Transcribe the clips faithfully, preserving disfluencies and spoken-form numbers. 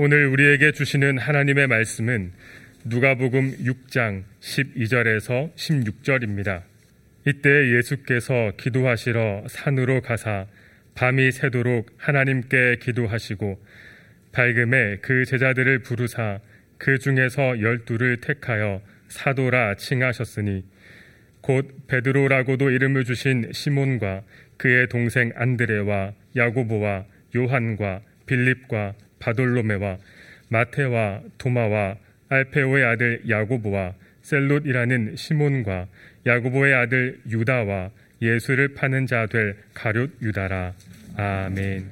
오늘 우리에게 주시는 하나님의 말씀은 누가복음 육 장 십이 절에서 십육 절입니다. 이때 예수께서 기도하시러 산으로 가사 밤이 새도록 하나님께 기도하시고 밝음에 그 제자들을 부르사 그 중에서 열두를 택하여 사도라 칭하셨으니 곧 베드로라고도 이름을 주신 시몬과 그의 동생 안드레와 야고보와 요한과 빌립과 바돌로메와 마테와 도마와 알페오의 아들 야고보와 셀롯이라는 시몬과 야고보의 아들 유다와 예수를 파는 자 될 가룟 유다라. 아멘.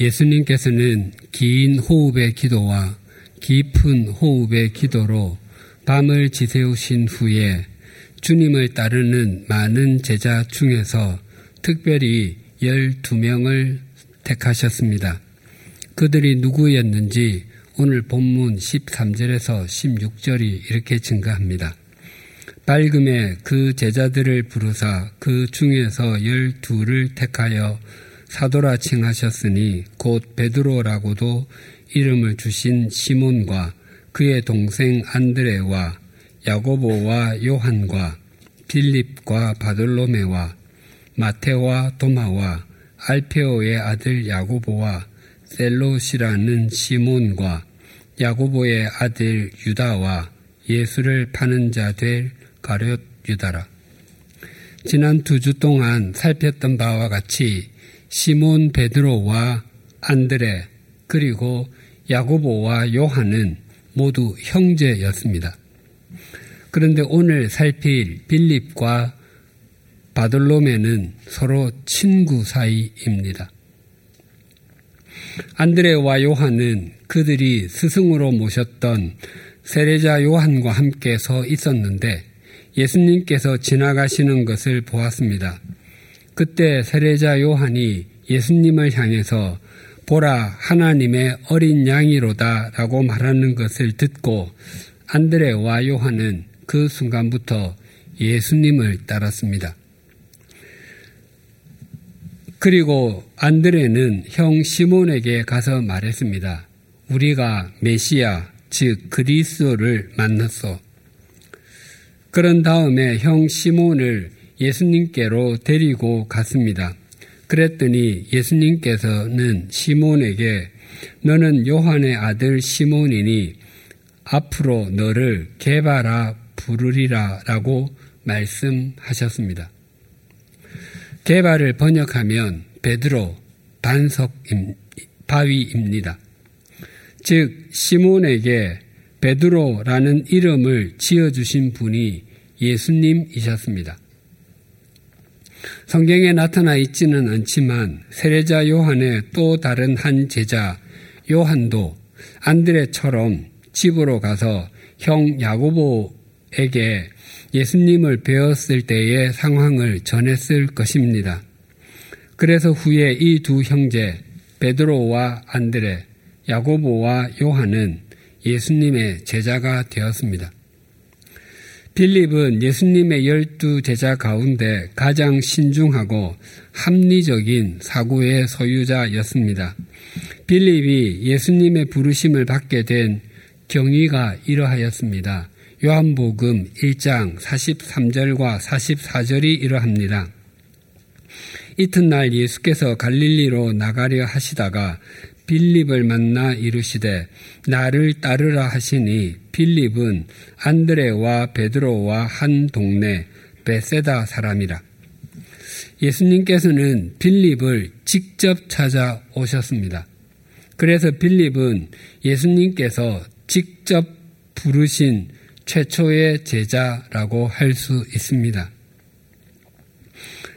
예수님께서는 긴 호흡의 기도와 깊은 호흡의 기도로 밤을 지새우신 후에 주님을 따르는 많은 제자 중에서 특별히 열두 명을 택하셨습니다. 그들이 누구였는지 오늘 본문 십삼 절에서 십육 절이 이렇게 증가합니다. 밝음에 그 제자들을 부르사 그 중에서 열두를 택하여 사도라 칭하셨으니 곧 베드로라고도 이름을 주신 시몬과 그의 동생 안드레와 야고보와 요한과 빌립과 바돌로메와 마테와 도마와 알페오의 아들 야고보와 셀롯이라는 시몬과 야고보의 아들 유다와 예수를 파는 자 될 가룟 유다라. 지난 두 주 동안 살폈던 바와 같이 시몬 베드로와 안드레 그리고 야고보와 요한은 모두 형제였습니다. 그런데 오늘 살필 빌립과 바돌로메는 서로 친구 사이입니다. 안드레와 요한은 그들이 스승으로 모셨던 세례자 요한과 함께 서 있었는데 예수님께서 지나가시는 것을 보았습니다. 그때 세례자 요한이 예수님을 향해서 보라 하나님의 어린 양이로다 라고 말하는 것을 듣고 안드레와 요한은 그 순간부터 예수님을 따랐습니다. 그리고 안드레는 형 시몬에게 가서 말했습니다. 우리가 메시아 즉 그리스도를 만났소. 그런 다음에 형 시몬을 예수님께로 데리고 갔습니다. 그랬더니 예수님께서는 시몬에게 너는 요한의 아들 시몬이니 앞으로 너를 게바라 부르리라 라고 말씀하셨습니다. 게바를 번역하면 베드로 반석 바위입니다. 즉 시몬에게 베드로라는 이름을 지어주신 분이 예수님이셨습니다. 성경에 나타나 있지는 않지만 세례자 요한의 또 다른 한 제자 요한도 안드레처럼 집으로 가서 형 야고보에게 예수님을 배웠을 때의 상황을 전했을 것입니다. 그래서 후에 이 두 형제 베드로와 안드레, 야고보와 요한은 예수님의 제자가 되었습니다. 빌립은 예수님의 열두 제자 가운데 가장 신중하고 합리적인 사고의 소유자였습니다. 빌립이 예수님의 부르심을 받게 된 경위가 이러하였습니다. 요한복음 일 장 사십삼 절과 사십사 절이 이러합니다. 이튿날 예수께서 갈릴리로 나가려 하시다가 빌립을 만나 이르시되 나를 따르라 하시니 빌립은 안드레와 베드로와 한 동네 베세다 사람이라. 예수님께서는 빌립을 직접 찾아오셨습니다. 그래서 빌립은 예수님께서 직접 부르신 최초의 제자라고 할 수 있습니다.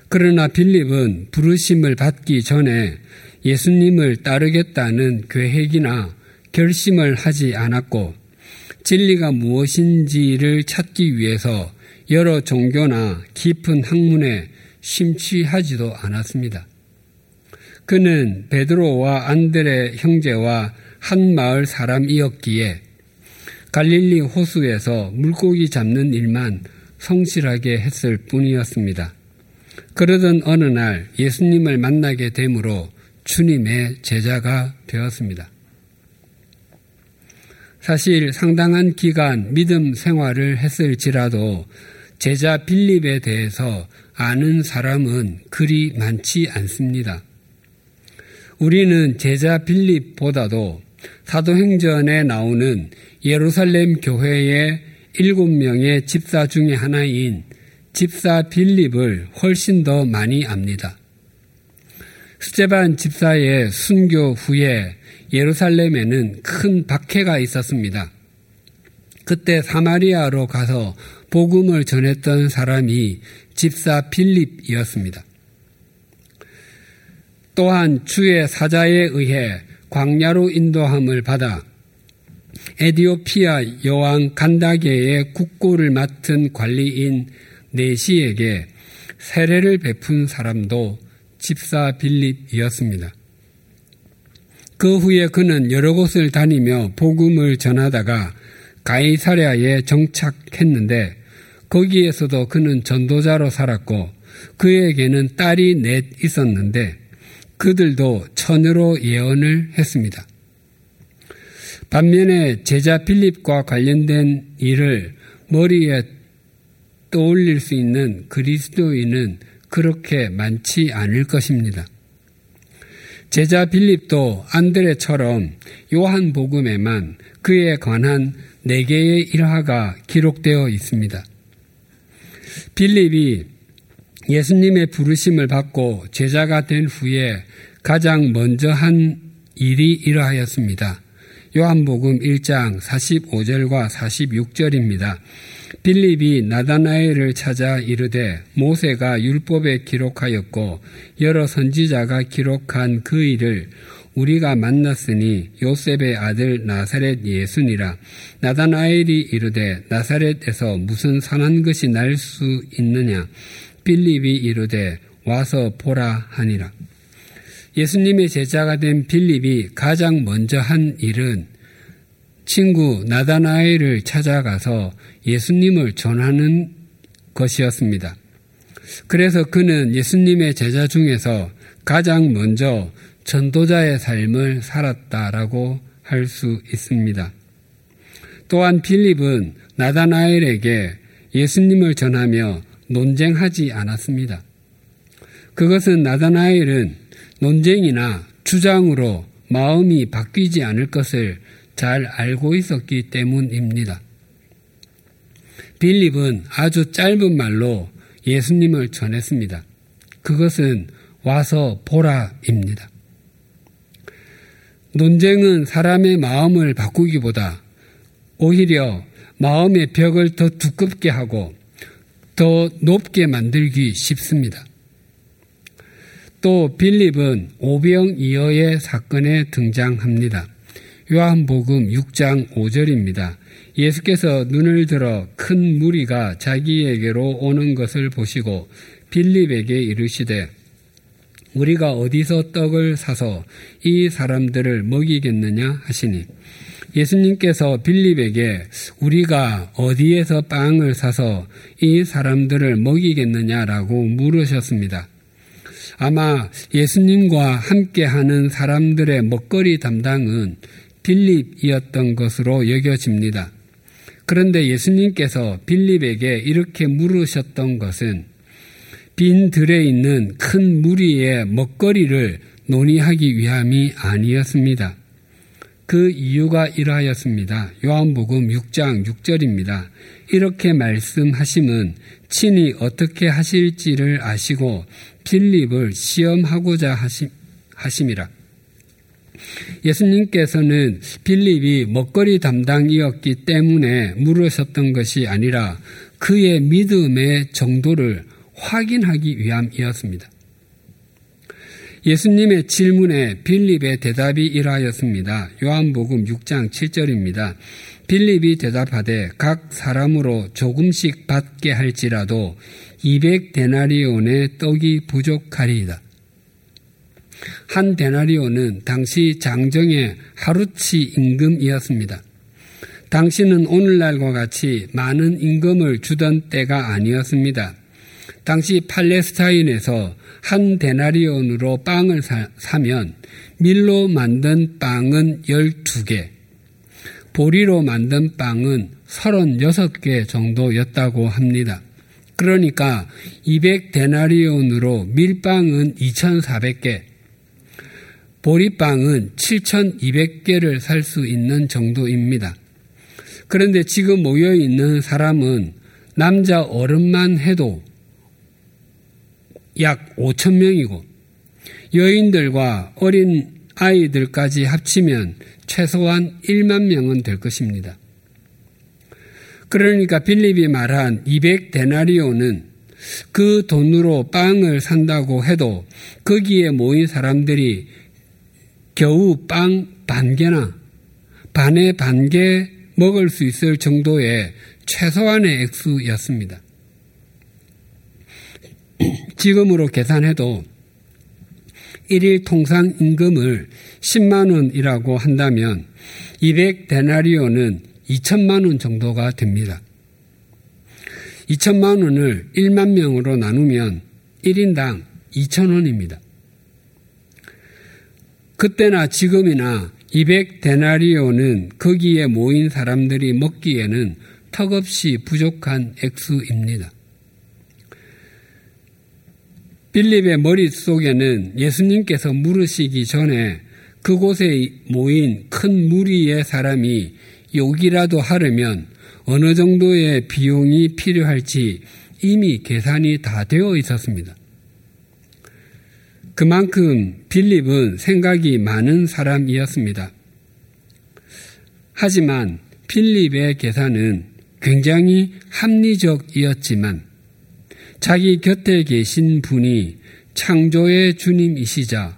그러나 빌립은 부르심을 받기 전에 예수님을 따르겠다는 계획이나 결심을 하지 않았고 진리가 무엇인지를 찾기 위해서 여러 종교나 깊은 학문에 심취하지도 않았습니다. 그는 베드로와 안드레 형제와 한 마을 사람이었기에 갈릴리 호수에서 물고기 잡는 일만 성실하게 했을 뿐이었습니다. 그러던 어느 날 예수님을 만나게 되므로 주님의 제자가 되었습니다. 사실 상당한 기간 믿음 생활을 했을지라도 제자 빌립에 대해서 아는 사람은 그리 많지 않습니다. 우리는 제자 빌립보다도 사도행전에 나오는 예루살렘 교회의 일곱 명의 집사 중에 하나인 집사 빌립을 훨씬 더 많이 압니다. 스데반 집사의 순교 후에 예루살렘에는 큰 박해가 있었습니다. 그때 사마리아로 가서 복음을 전했던 사람이 집사 빌립이었습니다. 또한 주의 사자에 의해 광야로 인도함을 받아 에디오피아 여왕 간다게의 국고를 맡은 관리인 네시에게 세례를 베푼 사람도 집사 빌립이었습니다. 그 후에 그는 여러 곳을 다니며 복음을 전하다가 가이사랴에 정착했는데 거기에서도 그는 전도자로 살았고 그에게는 딸이 넷 있었는데 그들도 처녀로 예언을 했습니다. 반면에 제자 빌립과 관련된 일을 머리에 떠올릴 수 있는 그리스도인은 그렇게 많지 않을 것입니다. 제자 빌립도 안드레처럼 요한복음에만 그에 관한 네 개의 일화가 기록되어 있습니다. 빌립이 예수님의 부르심을 받고 제자가 된 후에 가장 먼저 한 일이 이러하였습니다. 요한복음 일 장 사십오 절과 사십육 절입니다. 빌립이 나다나엘을 찾아 이르되 모세가 율법에 기록하였고 여러 선지자가 기록한 그 일을 우리가 만났으니 요셉의 아들 나사렛 예수니라. 나다나엘이 이르되 나사렛에서 무슨 선한 것이 날 수 있느냐. 빌립이 이르되 와서 보라 하니라. 예수님의 제자가 된 빌립이 가장 먼저 한 일은 친구 나다나엘을 찾아가서 예수님을 전하는 것이었습니다. 그래서 그는 예수님의 제자 중에서 가장 먼저 전도자의 삶을 살았다라고 할 수 있습니다. 또한 빌립은 나다나엘에게 예수님을 전하며 논쟁하지 않았습니다. 그것은 나다나엘은 논쟁이나 주장으로 마음이 바뀌지 않을 것을 잘 알고 있었기 때문입니다. 빌립은 아주 짧은 말로 예수님을 전했습니다. 그것은 와서 보라입니다. 논쟁은 사람의 마음을 바꾸기보다 오히려 마음의 벽을 더 두껍게 하고 더 높게 만들기 쉽습니다. 또 빌립은 오병이어의 사건에 등장합니다. 요한복음 육 장 오 절입니다. 예수께서 눈을 들어 큰 무리가 자기에게로 오는 것을 보시고 빌립에게 이르시되 우리가 어디서 떡을 사서 이 사람들을 먹이겠느냐 하시니 예수님께서 빌립에게 우리가 어디에서 빵을 사서 이 사람들을 먹이겠느냐라고 물으셨습니다. 아마 예수님과 함께하는 사람들의 먹거리 담당은 빌립이었던 것으로 여겨집니다. 그런데 예수님께서 빌립에게 이렇게 물으셨던 것은 빈 들에 있는 큰 무리의 먹거리를 논의하기 위함이 아니었습니다. 그 이유가 이러하였습니다. 요한복음 육 장 육 절입니다. 이렇게 말씀하심은 친히 어떻게 하실지를 아시고 빌립을 시험하고자 하심, 하심이라. 예수님께서는 빌립이 먹거리 담당이었기 때문에 물으셨던 것이 아니라 그의 믿음의 정도를 확인하기 위함이었습니다. 예수님의 질문에 빌립의 대답이 이러하였습니다. 요한복음 육 장 칠 절입니다. 빌립이 대답하되 각 사람으로 조금씩 받게 할지라도 이백 데나리온의 떡이 부족하리이다. 한 데나리온은 당시 장정의 하루치 임금이었습니다. 당시는 오늘날과 같이 많은 임금을 주던 때가 아니었습니다. 당시 팔레스타인에서 한 데나리온으로 빵을 사, 사면 밀로 만든 빵은 열두 개, 보리로 만든 빵은 서른여섯 개 정도였다고 합니다. 그러니까 이백 데나리온으로 밀빵은 이천사백 개, 보리빵은 칠천이백 개를 살 수 있는 정도입니다. 그런데 지금 모여있는 사람은 남자 어른만 해도 약 오천 명이고 여인들과 어린 아이들까지 합치면 최소한 일만 명은 될 것입니다. 그러니까 빌립이 말한 이백 데나리온은 그 돈으로 빵을 산다고 해도 거기에 모인 사람들이 겨우 빵 반 개나 반에 반 개 먹을 수 있을 정도의 최소한의 액수였습니다. 지금으로 계산해도 일일 통상 임금을 십만 원이라고 한다면 이백 데나리온은 이천만 원 정도가 됩니다. 이천만 원을 일만 명으로 나누면 일 인당 이천 원입니다. 그때나 지금이나 이백 데나리온은 거기에 모인 사람들이 먹기에는 턱없이 부족한 액수입니다. 빌립의 머릿속에는 예수님께서 물으시기 전에 그곳에 모인 큰 무리의 사람이 욕이라도 하려면 어느 정도의 비용이 필요할지 이미 계산이 다 되어 있었습니다. 그만큼 빌립은 생각이 많은 사람이었습니다. 하지만 빌립의 계산은 굉장히 합리적이었지만 자기 곁에 계신 분이 창조의 주님이시자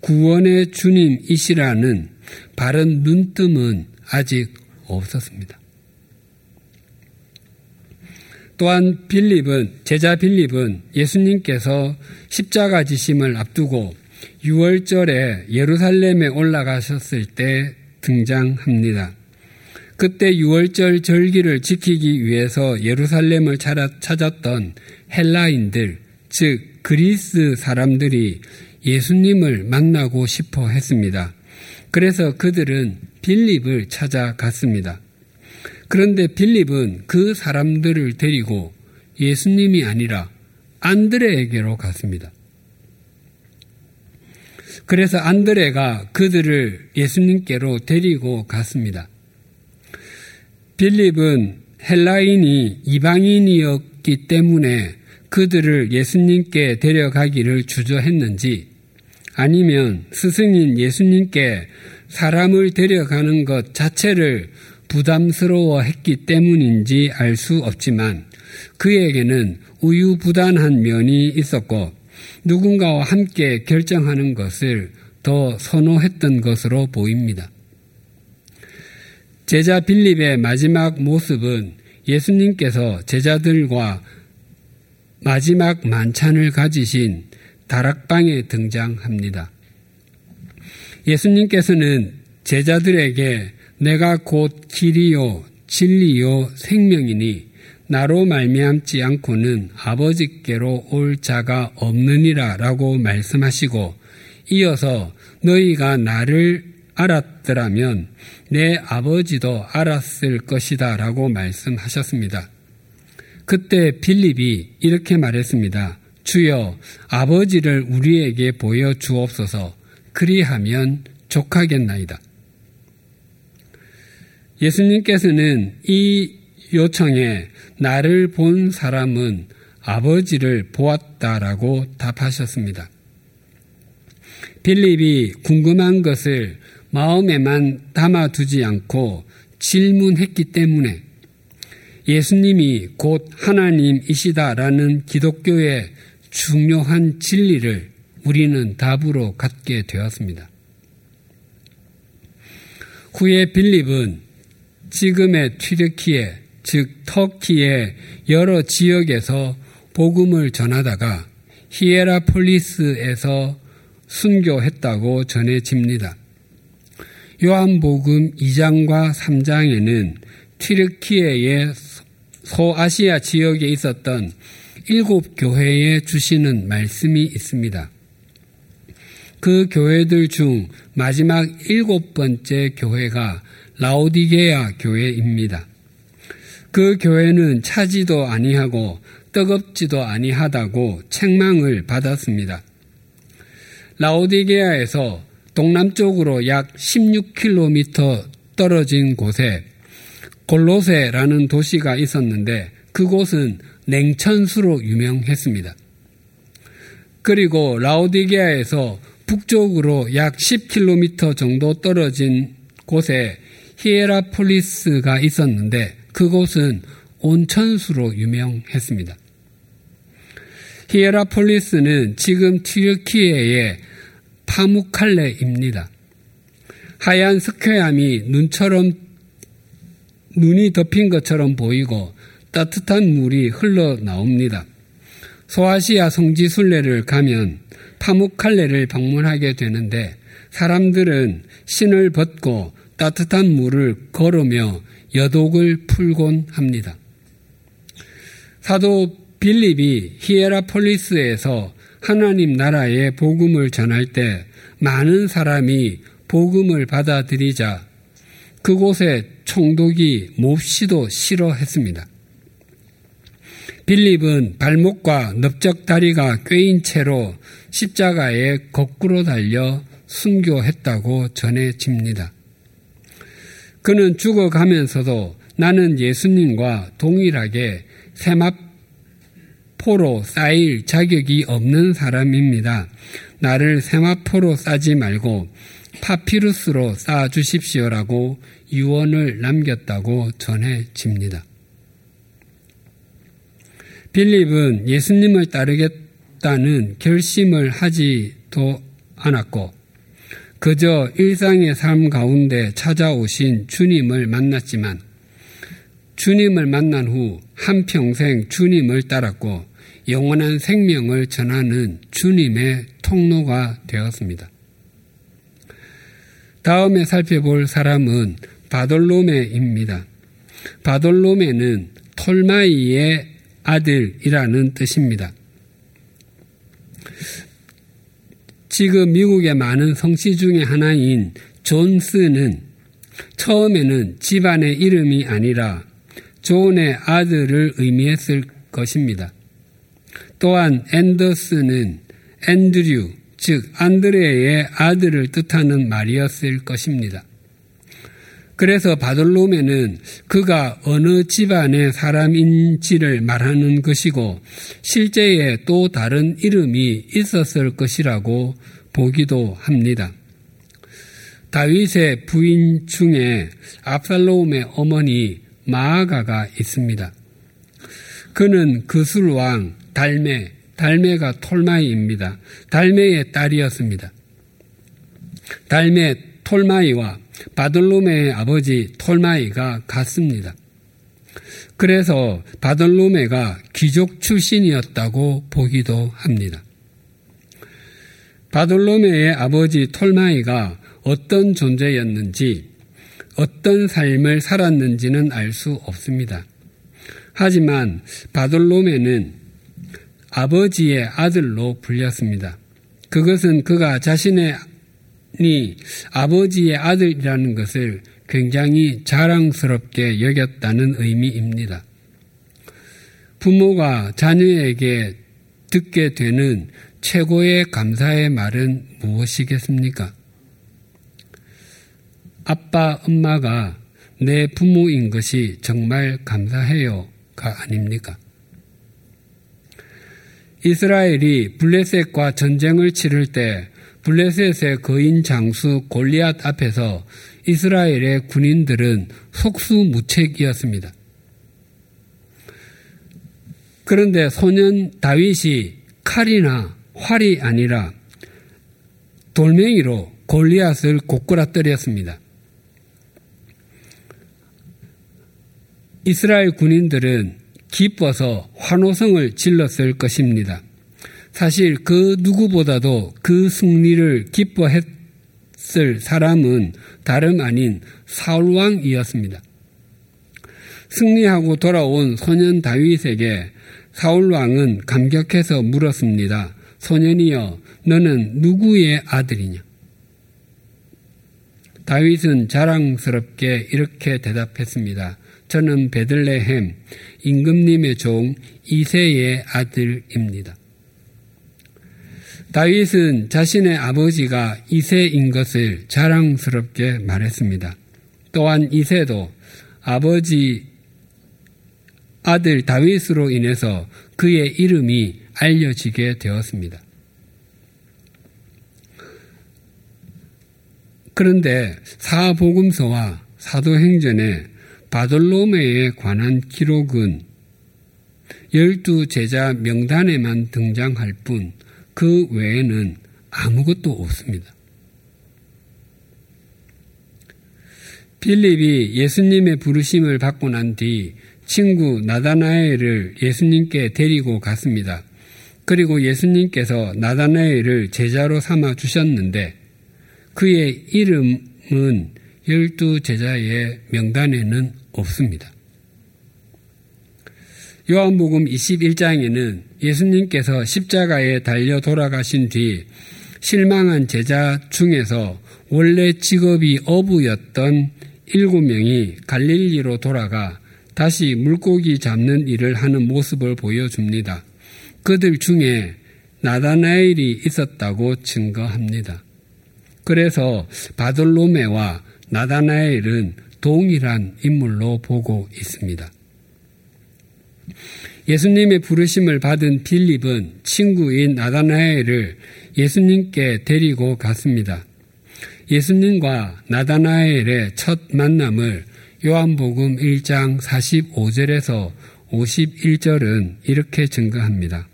구원의 주님이시라는 바른 눈뜸은 아직 없었습니다. 또한 빌립은 제자 빌립은 예수님께서 십자가 지심을 앞두고 유월절에 예루살렘에 올라가셨을 때 등장합니다. 그때 유월절 절기를 지키기 위해서 예루살렘을 찾았던 헬라인들, 즉 그리스 사람들이 예수님을 만나고 싶어 했습니다. 그래서 그들은 빌립을 찾아갔습니다. 그런데 빌립은 그 사람들을 데리고 예수님이 아니라 안드레에게로 갔습니다. 그래서 안드레가 그들을 예수님께로 데리고 갔습니다. 빌립은 헬라인이 이방인이었기 때문에 그들을 예수님께 데려가기를 주저했는지 아니면 스승인 예수님께 사람을 데려가는 것 자체를 부담스러워했기 때문인지 알 수 없지만 그에게는 우유부단한 면이 있었고 누군가와 함께 결정하는 것을 더 선호했던 것으로 보입니다. 제자 빌립의 마지막 모습은 예수님께서 제자들과 마지막 만찬을 가지신 다락방에 등장합니다. 예수님께서는 제자들에게 내가 곧 길이요 진리요 생명이니 나로 말미암지 않고는 아버지께로 올 자가 없느니라 라고 말씀하시고 이어서 너희가 나를 알았더라면 내 아버지도 알았을 것이다 라고 말씀하셨습니다. 그때 빌립이 이렇게 말했습니다. 주여 아버지를 우리에게 보여주옵소서 그리하면 족하겠나이다. 예수님께서는 이 요청에 나를 본 사람은 아버지를 보았다라고 답하셨습니다. 빌립이 궁금한 것을 마음에만 담아두지 않고 질문했기 때문에 예수님이 곧 하나님이시다라는 기독교의 중요한 진리를 우리는 답으로 갖게 되었습니다. 후에 빌립은 지금의 튀르키예, 즉 터키의 여러 지역에서 복음을 전하다가 히에라폴리스에서 순교했다고 전해집니다. 요한복음 이 장과 삼 장에는 튀르키예의 소아시아 지역에 있었던 일곱 교회에 주시는 말씀이 있습니다. 그 교회들 중 마지막 일곱 번째 교회가 라오디게아 교회입니다. 그 교회는 차지도 아니하고 뜨겁지도 아니하다고 책망을 받았습니다. 라오디게아에서 동남쪽으로 약 십육 킬로미터 떨어진 곳에 골로세라는 도시가 있었는데 그곳은 냉천수로 유명했습니다. 그리고 라오디게아에서 북쪽으로 약 십 킬로미터 정도 떨어진 곳에 히에라폴리스가 있었는데 그곳은 온천수로 유명했습니다. 히에라폴리스는 지금 튀르키예의 파무칼레입니다. 하얀 스쾌함이 눈처럼 눈이 덮인 것처럼 보이고 따뜻한 물이 흘러나옵니다. 소아시아 성지 순례를 가면 파묵칼레를 방문하게 되는데 사람들은 신을 벗고 따뜻한 물을 걸으며 여독을 풀곤 합니다. 사도 빌립이 히에라폴리스에서 하나님 나라의 복음을 전할 때 많은 사람이 복음을 받아들이자 그곳의 총독이 몹시도 싫어했습니다. 빌립은 발목과 넓적다리가 꿰인 채로 십자가에 거꾸로 달려 순교했다고 전해집니다. 그는 죽어가면서도 나는 예수님과 동일하게 세마포로 쌓일 자격이 없는 사람입니다. 나를 세마포로 싸지 말고 파피루스로 쌓아주십시오라고 유언을 남겼다고 전해집니다. 빌립은 예수님을 따르겠다는 결심을 하지도 않았고 그저 일상의 삶 가운데 찾아오신 주님을 만났지만 주님을 만난 후 한평생 주님을 따랐고 영원한 생명을 전하는 주님의 통로가 되었습니다. 다음에 살펴볼 사람은 바돌로메입니다. 바돌로메는 톨마이의 아들이라는 뜻입니다. 지금 미국의 많은 성씨 중에 하나인 존스는 처음에는 집안의 이름이 아니라 존의 아들을 의미했을 것입니다. 또한 앤더스는 앤드류, 즉 안드레의 아들을 뜻하는 말이었을 것입니다. 그래서 바돌로메는 그가 어느 집안의 사람인지를 말하는 것이고 실제에 또 다른 이름이 있었을 것이라고 보기도 합니다. 다윗의 부인 중에 압살롬의 어머니 마아가가 있습니다. 그는 그술왕 달메, 달메가 톨마이입니다. 달메의 딸이었습니다. 달메 톨마이와 바돌로메의 아버지 톨마이가 같습니다. 그래서 바돌로메가 귀족 출신이었다고 보기도 합니다. 바돌로메의 아버지 톨마이가 어떤 존재였는지 어떤 삶을 살았는지는 알 수 없습니다. 하지만 바돌로메는 아버지의 아들로 불렸습니다. 그것은 그가 자신의 이 아버지의 아들이라는 것을 굉장히 자랑스럽게 여겼다는 의미입니다. 부모가 자녀에게 듣게 되는 최고의 감사의 말은 무엇이겠습니까? 아빠, 엄마가 내 부모인 것이 정말 감사해요가 아닙니까? 이스라엘이 블레셋과 전쟁을 치를 때 블레셋의 거인 장수 골리앗 앞에서 이스라엘의 군인들은 속수무책이었습니다. 그런데 소년 다윗이 칼이나 활이 아니라 돌멩이로 골리앗을 고꾸라뜨렸습니다. 이스라엘 군인들은 기뻐서 환호성을 질렀을 것입니다. 사실 그 누구보다도 그 승리를 기뻐했을 사람은 다름 아닌 사울왕이었습니다. 승리하고 돌아온 소년 다윗에게 사울 왕은 감격해서 물었습니다. 소년이여, 너는 누구의 아들이냐? 다윗은 자랑스럽게 이렇게 대답했습니다. 저는 베들레헴 임금님의 종 이새의 아들입니다. 다윗은 자신의 아버지가 이새인 것을 자랑스럽게 말했습니다. 또한 이새도 아버지 아들 다윗으로 인해서 그의 이름이 알려지게 되었습니다. 그런데 사복음서와 사도행전의 바돌로매에 관한 기록은 열두 제자 명단에만 등장할 뿐 그 외에는 아무것도 없습니다. 빌립이 예수님의 부르심을 받고 난 뒤 친구 나다나엘을 예수님께 데리고 갔습니다. 그리고 예수님께서 나다나엘을 제자로 삼아 주셨는데 그의 이름은 열두 제자의 명단에는 없습니다. 요한복음 이십일 장에는 예수님께서 십자가에 달려 돌아가신 뒤 실망한 제자 중에서 원래 직업이 어부였던 일곱 명이 갈릴리로 돌아가 다시 물고기 잡는 일을 하는 모습을 보여줍니다. 그들 중에 나다나엘이 있었다고 증거합니다. 그래서 바돌로매와 나다나엘은 동일한 인물로 보고 있습니다. 예수님의 부르심을 받은 빌립은 친구인 나다나엘을 예수님께 데리고 갔습니다. 예수님과 나다나엘의 첫 만남을 요한복음 일 장 사십오 절에서 오십일 절은 이렇게 증거합니다.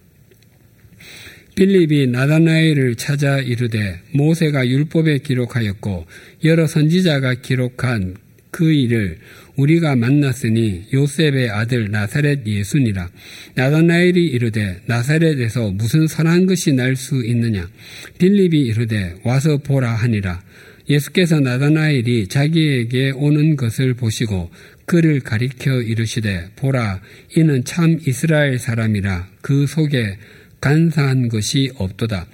빌립이 나다나엘을 찾아 이르되 모세가 율법에 기록하였고 여러 선지자가 기록한 그 일을 우리가 만났으니 요셉의 아들 나사렛 예수니라. 나다나엘이 이르되 나사렛에서 무슨 선한 것이 날 수 있느냐? 빌립이 이르되 와서 보라 하니라. 예수께서 나다나엘이 자기에게 오는 것을 보시고 그를 가리켜 이르시되 보라, 이는 참 이스라엘 사람이라. 그 속에 간사한 것이 없도다.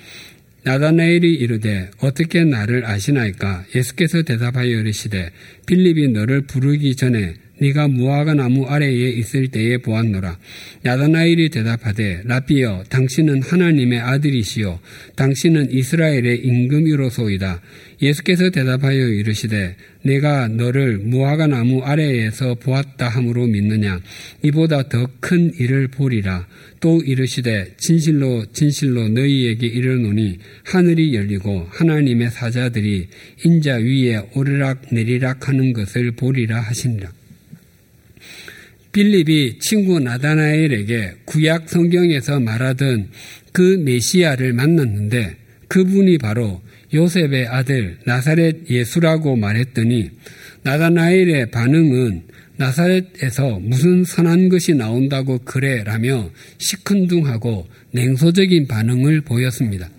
나다나엘이 이르되 어떻게 나를 아시나이까? 예수께서 대답하여 이르시되 빌립이 너를 부르기 전에 네가 무화과 나무 아래에 있을 때에 보았노라. 나다나엘이 대답하되 라비여, 당신은 하나님의 아들이시요 당신은 이스라엘의 임금이로소이다. 예수께서 대답하여 이르시되 내가 너를 무화과 나무 아래에서 보았다 함으로 믿느냐? 이보다 더 큰 일을 보리라. 또 이르시되 진실로 진실로 너희에게 이르노니 하늘이 열리고 하나님의 사자들이 인자 위에 오르락 내리락 하는 것을 보리라 하시니라. 빌립이 친구 나다나엘에게 구약 성경에서 말하던 그 메시아를 만났는데 그분이 바로 요셉의 아들 나사렛 예수라고 말했더니 나다나엘의 반응은 나사렛에서 무슨 선한 것이 나온다고 그래 라며 시큰둥하고 냉소적인 반응을 보였습니다.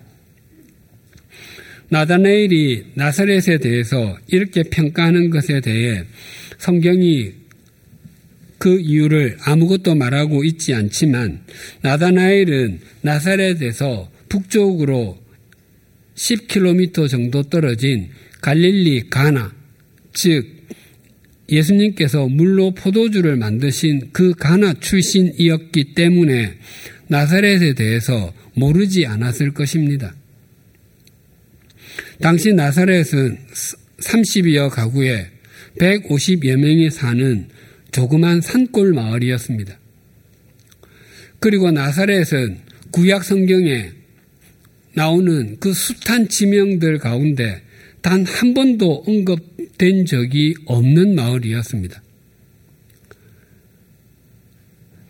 나다나엘이 나사렛에 대해서 이렇게 평가하는 것에 대해 성경이 그 이유를 아무것도 말하고 있지 않지만 나다나엘은 나사렛에서 북쪽으로 십 킬로미터 정도 떨어진 갈릴리 가나, 즉 예수님께서 물로 포도주를 만드신 그 가나 출신이었기 때문에 나사렛에 대해서 모르지 않았을 것입니다. 당시 나사렛은 삼십여 가구에 백오십여 명이 사는 조그만 산골 마을이었습니다. 그리고 나사렛은 구약 성경에 나오는 그 숱한 지명들 가운데 단 한 번도 언급된 적이 없는 마을이었습니다.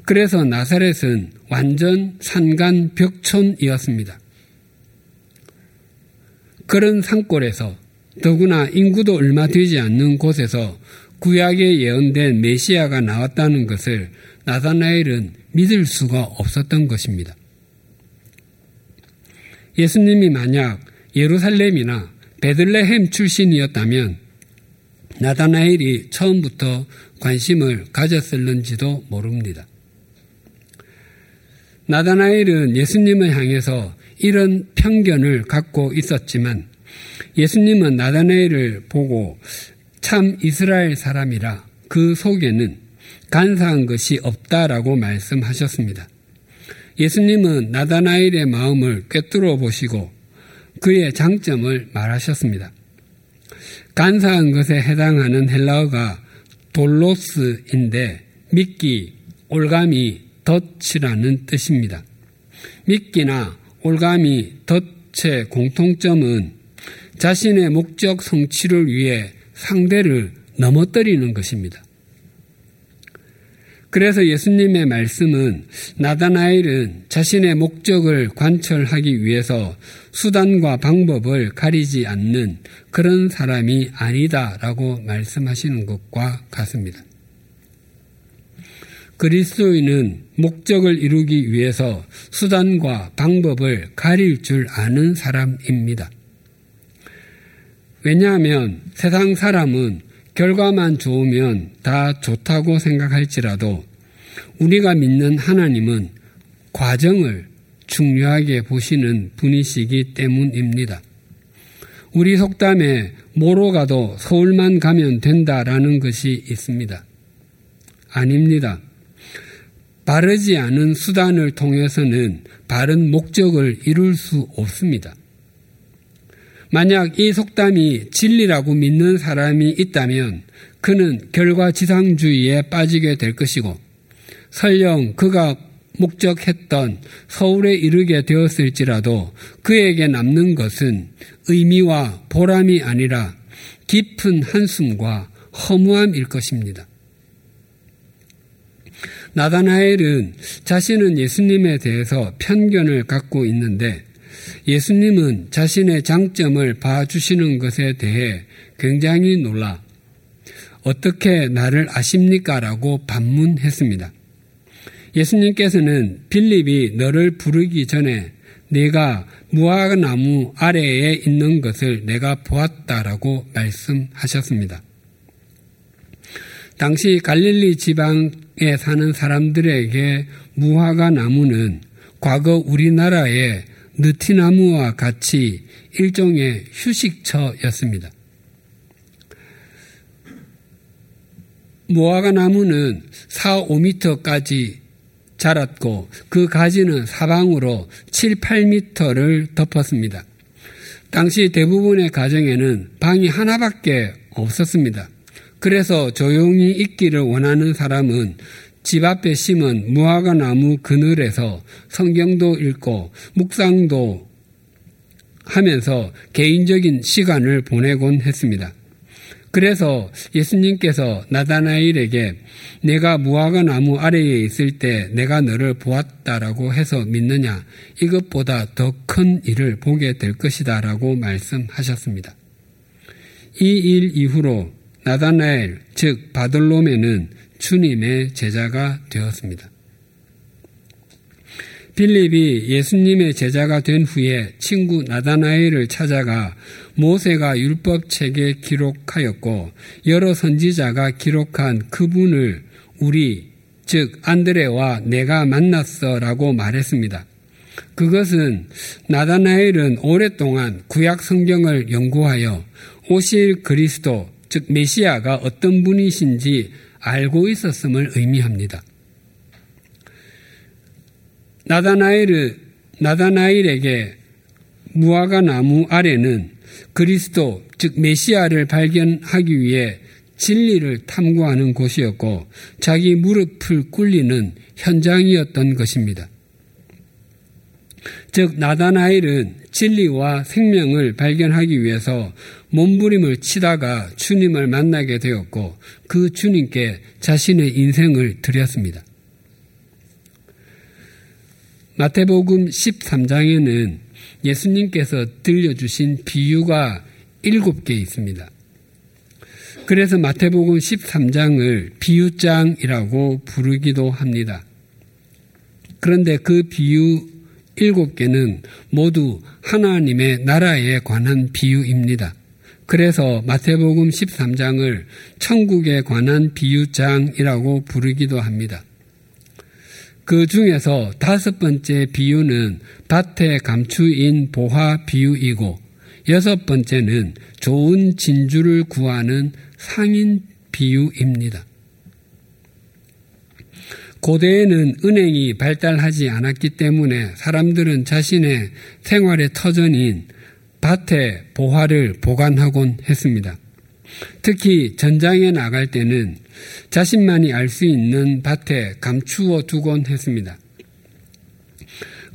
그래서 나사렛은 완전 산간 벽촌이었습니다. 그런 산골에서 더구나 인구도 얼마 되지 않는 곳에서 구약에 예언된 메시아가 나왔다는 것을 나다나엘은 믿을 수가 없었던 것입니다. 예수님이 만약 예루살렘이나 베들레헴 출신이었다면 나다나엘이 처음부터 관심을 가졌을는지도 모릅니다. 나다나엘은 예수님을 향해서 이런 편견을 갖고 있었지만 예수님은 나다나엘을 보고 참 이스라엘 사람이라 그 속에는 간사한 것이 없다라고 말씀하셨습니다. 예수님은 나다나엘의 마음을 꿰뚫어 보시고 그의 장점을 말하셨습니다. 간사한 것에 해당하는 헬라어가 돌로스인데 미끼, 올가미, 덫이라는 뜻입니다. 미끼나 올가미, 덫의 공통점은 자신의 목적 성취를 위해 상대를 넘어뜨리는 것입니다. 그래서 예수님의 말씀은 나다나엘은 자신의 목적을 관철하기 위해서 수단과 방법을 가리지 않는 그런 사람이 아니다라고 말씀하시는 것과 같습니다. 그리스도인은 목적을 이루기 위해서 수단과 방법을 가릴 줄 아는 사람입니다. 왜냐하면 세상 사람은 결과만 좋으면 다 좋다고 생각할지라도 우리가 믿는 하나님은 과정을 중요하게 보시는 분이시기 때문입니다. 우리 속담에 뭐로 가도 서울만 가면 된다라는 것이 있습니다. 아닙니다. 바르지 않은 수단을 통해서는 바른 목적을 이룰 수 없습니다. 만약 이 속담이 진리라고 믿는 사람이 있다면 그는 결과지상주의에 빠지게 될 것이고 설령 그가 목적했던 서울에 이르게 되었을지라도 그에게 남는 것은 의미와 보람이 아니라 깊은 한숨과 허무함일 것입니다. 나다나엘은 자신은 예수님에 대해서 편견을 갖고 있는데 예수님은 자신의 장점을 봐주시는 것에 대해 굉장히 놀라 어떻게 나를 아십니까? 라고 반문했습니다. 예수님께서는 빌립이 너를 부르기 전에 네가 무화과나무 아래에 있는 것을 내가 보았다라고 말씀하셨습니다. 당시 갈릴리 지방에 사는 사람들에게 무화과나무는 과거 우리나라의 느티나무와 같이 일종의 휴식처였습니다. 무화과나무는 사, 오 미터까지 자랐고 그 가지는 사방으로 칠, 팔 미터를 덮었습니다. 당시 대부분의 가정에는 방이 하나밖에 없었습니다. 그래서 조용히 있기를 원하는 사람은 집 앞에 심은 무화과나무 그늘에서 성경도 읽고 묵상도 하면서 개인적인 시간을 보내곤 했습니다. 그래서 예수님께서 나다나엘에게 내가 무화과나무 아래에 있을 때 내가 너를 보았다라고 해서 믿느냐 이것보다 더 큰 일을 보게 될 것이다 라고 말씀하셨습니다. 이 일 이후로 나다나엘 즉 바돌로매는 주님의 제자가 되었습니다. 빌립이 예수님의 제자가 된 후에 친구 나다나엘을 찾아가 모세가 율법책에 기록하였고 여러 선지자가 기록한 그분을 우리 즉 안드레와 내가 만났어라고 말했습니다. 그것은 나다나엘은 오랫동안 구약 성경을 연구하여 오실 그리스도 즉 메시아가 어떤 분이신지 알고 있었음을 의미합니다. 나다나엘을, 나다나엘에게 무화과나무 아래는 그리스도 즉 메시아를 발견하기 위해 진리를 탐구하는 곳이었고 자기 무릎을 꿇리는 현장이었던 것입니다. 즉 나다나엘은 진리와 생명을 발견하기 위해서 몸부림을 치다가 주님을 만나게 되었고 그 주님께 자신의 인생을 드렸습니다. 마태복음 십삼 장에는 예수님께서 들려주신 비유가 일곱 개 있습니다. 그래서 마태복음 십삼 장을 비유장이라고 부르기도 합니다. 그런데 그 비유 일곱 개는 모두 하나님의 나라에 관한 비유입니다. 그래서 마태복음 십삼 장을 천국에 관한 비유장이라고 부르기도 합니다. 그 중에서 다섯 번째 비유는 밭에 감추인 보화 비유이고, 여섯 번째는 좋은 진주를 구하는 상인 비유입니다. 고대에는 은행이 발달하지 않았기 때문에 사람들은 자신의 생활의 터전인 밭에 보화를 보관하곤 했습니다. 특히 전장에 나갈 때는 자신만이 알 수 있는 밭에 감추어 두곤 했습니다.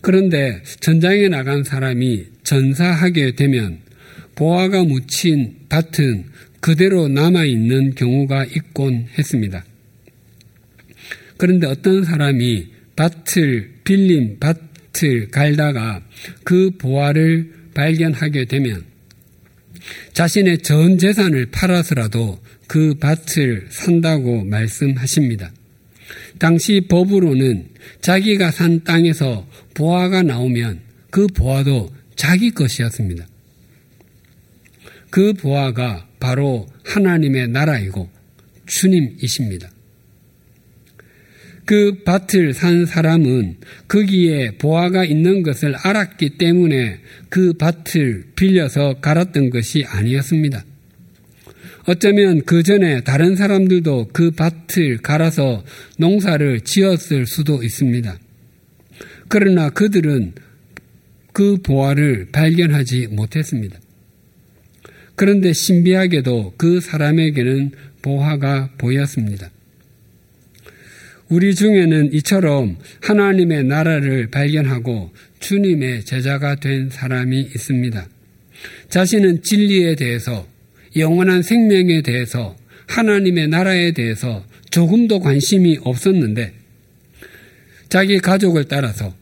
그런데 전장에 나간 사람이 전사하게 되면 보화가 묻힌 밭은 그대로 남아있는 경우가 있곤 했습니다. 그런데 어떤 사람이 밭을 빌린 밭을 갈다가 그 보화를 발견하게 되면 자신의 전 재산을 팔아서라도 그 밭을 산다고 말씀하십니다. 당시 법으로는 자기가 산 땅에서 보화가 나오면 그 보화도 자기 것이었습니다. 그 보화가 바로 하나님의 나라이고 주님이십니다. 그 밭을 산 사람은 거기에 보화가 있는 것을 알았기 때문에 그 밭을 빌려서 갈았던 것이 아니었습니다. 어쩌면 그 전에 다른 사람들도 그 밭을 갈아서 농사를 지었을 수도 있습니다. 그러나 그들은 그 보화를 발견하지 못했습니다. 그런데 신비하게도 그 사람에게는 보화가 보였습니다. 우리 중에는 이처럼 하나님의 나라를 발견하고 주님의 제자가 된 사람이 있습니다. 자신은 진리에 대해서, 영원한 생명에 대해서, 하나님의 나라에 대해서 조금도 관심이 없었는데 자기 가족을 따라서,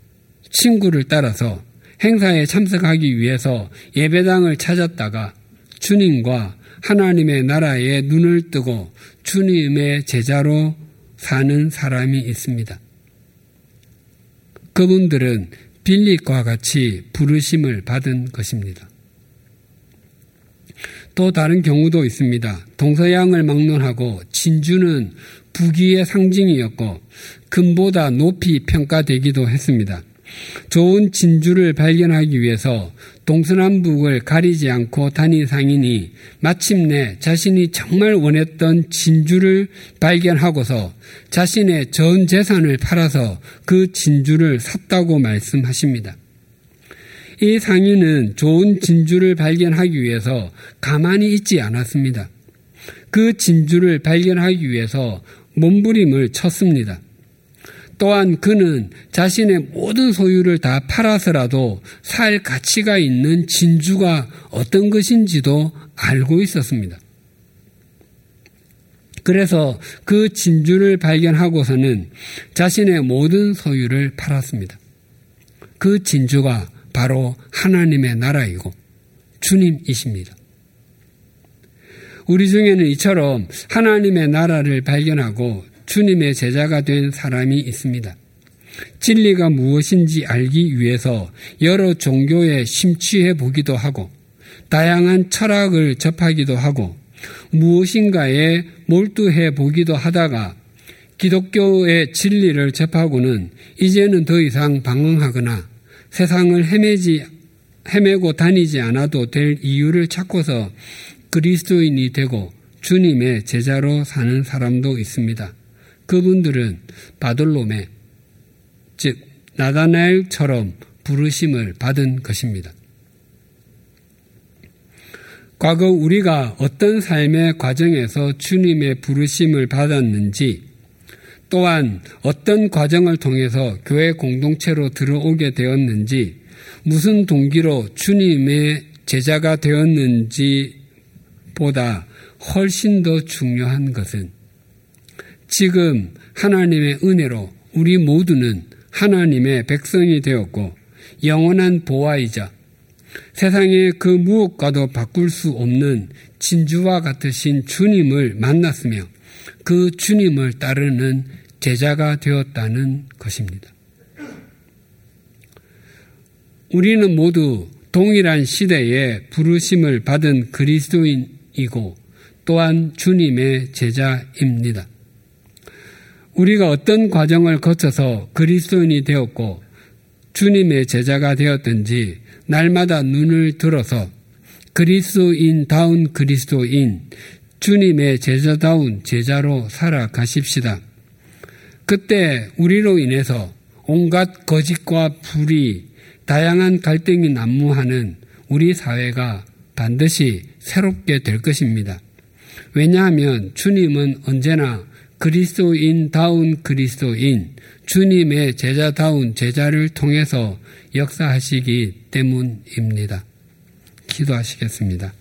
친구를 따라서 행사에 참석하기 위해서 예배당을 찾았다가 주님과 하나님의 나라에 눈을 뜨고 주님의 제자로 사는 사람이 있습니다. 그분들은 빌립과 같이 부르심을 받은 것입니다. 또 다른 경우도 있습니다. 동서양을 막론하고 진주는 부귀의 상징이었고 금보다 높이 평가되기도 했습니다. 좋은 진주를 발견하기 위해서 동서남북을 가리지 않고 다닌 상인이 마침내 자신이 정말 원했던 진주를 발견하고서 자신의 전 재산을 팔아서 그 진주를 샀다고 말씀하십니다. 이 상인은 좋은 진주를 발견하기 위해서 가만히 있지 않았습니다. 그 진주를 발견하기 위해서 몸부림을 쳤습니다. 또한 그는 자신의 모든 소유를 다 팔아서라도 살 가치가 있는 진주가 어떤 것인지도 알고 있었습니다. 그래서 그 진주를 발견하고서는 자신의 모든 소유를 팔았습니다. 그 진주가 바로 하나님의 나라이고 주님이십니다. 우리 중에는 이처럼 하나님의 나라를 발견하고 주님의 제자가 된 사람이 있습니다. 진리가 무엇인지 알기 위해서 여러 종교에 심취해 보기도 하고 다양한 철학을 접하기도 하고 무엇인가에 몰두해 보기도 하다가 기독교의 진리를 접하고는 이제는 더 이상 방황하거나 세상을 헤매지, 헤매고 다니지 않아도 될 이유를 찾고서 그리스도인이 되고 주님의 제자로 사는 사람도 있습니다. 그분들은 바돌로메, 즉 나다나엘처럼 부르심을 받은 것입니다. 과거 우리가 어떤 삶의 과정에서 주님의 부르심을 받았는지, 또한 어떤 과정을 통해서 교회 공동체로 들어오게 되었는지, 무슨 동기로 주님의 제자가 되었는지보다 훨씬 더 중요한 것은 지금 하나님의 은혜로 우리 모두는 하나님의 백성이 되었고 영원한 보화이자 세상의 그 무엇과도 바꿀 수 없는 진주와 같으신 주님을 만났으며 그 주님을 따르는 제자가 되었다는 것입니다. 우리는 모두 동일한 시대에 부르심을 받은 그리스도인이고 또한 주님의 제자입니다. 우리가 어떤 과정을 거쳐서 그리스도인이 되었고 주님의 제자가 되었든지 날마다 눈을 들어서 그리스도인다운 그리스도인, 주님의 제자다운 제자로 살아가십시다. 그때 우리로 인해서 온갖 거짓과 불의, 다양한 갈등이 난무하는 우리 사회가 반드시 새롭게 될 것입니다. 왜냐하면 주님은 언제나 그리스도인다운 그리스도인, 주님의 제자다운 제자를 통해서 역사하시기 때문입니다. 기도하시겠습니다.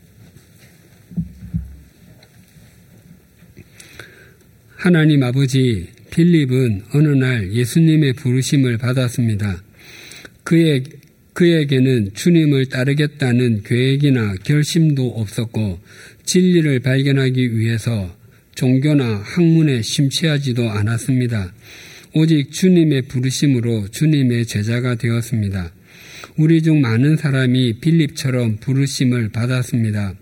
하나님 아버지, 빌립은 어느 날 예수님의 부르심을 받았습니다. 그의, 그에게는 주님을 따르겠다는 계획이나 결심도 없었고 진리를 발견하기 위해서 종교나 학문에 심취하지도 않았습니다. 오직 주님의 부르심으로 주님의 제자가 되었습니다. 우리 중 많은 사람이 빌립처럼 부르심을 받았습니다.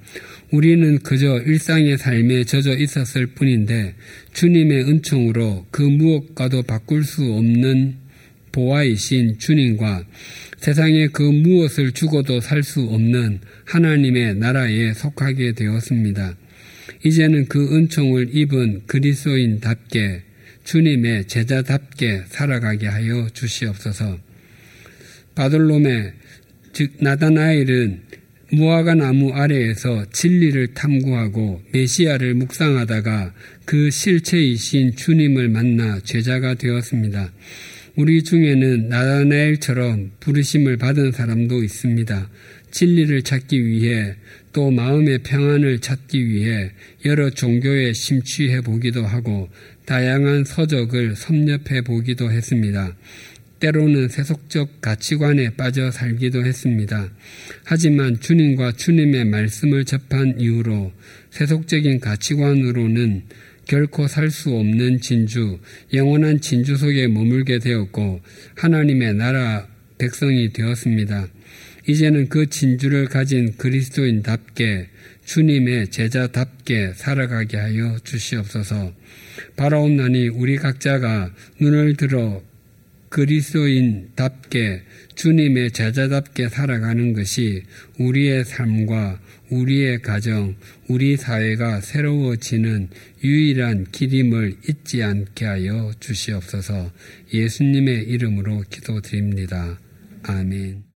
우리는 그저 일상의 삶에 젖어 있었을 뿐인데 주님의 은총으로 그 무엇과도 바꿀 수 없는 보화이신 주님과 세상에 그 무엇을 주고도 살 수 없는 하나님의 나라에 속하게 되었습니다. 이제는 그 은총을 입은 그리스도인답게 주님의 제자답게 살아가게 하여 주시옵소서. 바돌롬의 즉 나다나엘은 무화과 나무 아래에서 진리를 탐구하고 메시아를 묵상하다가 그 실체이신 주님을 만나 제자가 되었습니다. 우리 중에는 나다나엘처럼 부르심을 받은 사람도 있습니다. 진리를 찾기 위해 또 마음의 평안을 찾기 위해 여러 종교에 심취해 보기도 하고 다양한 서적을 섭렵해 보기도 했습니다. 때로는 세속적 가치관에 빠져 살기도 했습니다. 하지만 주님과 주님의 말씀을 접한 이후로 세속적인 가치관으로는 결코 살 수 없는 진주, 영원한 진주 속에 머물게 되었고 하나님의 나라 백성이 되었습니다. 이제는 그 진주를 가진 그리스도인답게 주님의 제자답게 살아가게 하여 주시옵소서. 바라옵나니 우리 각자가 눈을 들어 그리스도인답게 주님의 제자답게 살아가는 것이 우리의 삶과 우리의 가정, 우리 사회가 새로워지는 유일한 길임을 잊지 않게 하여 주시옵소서. 예수님의 이름으로 기도드립니다. 아멘.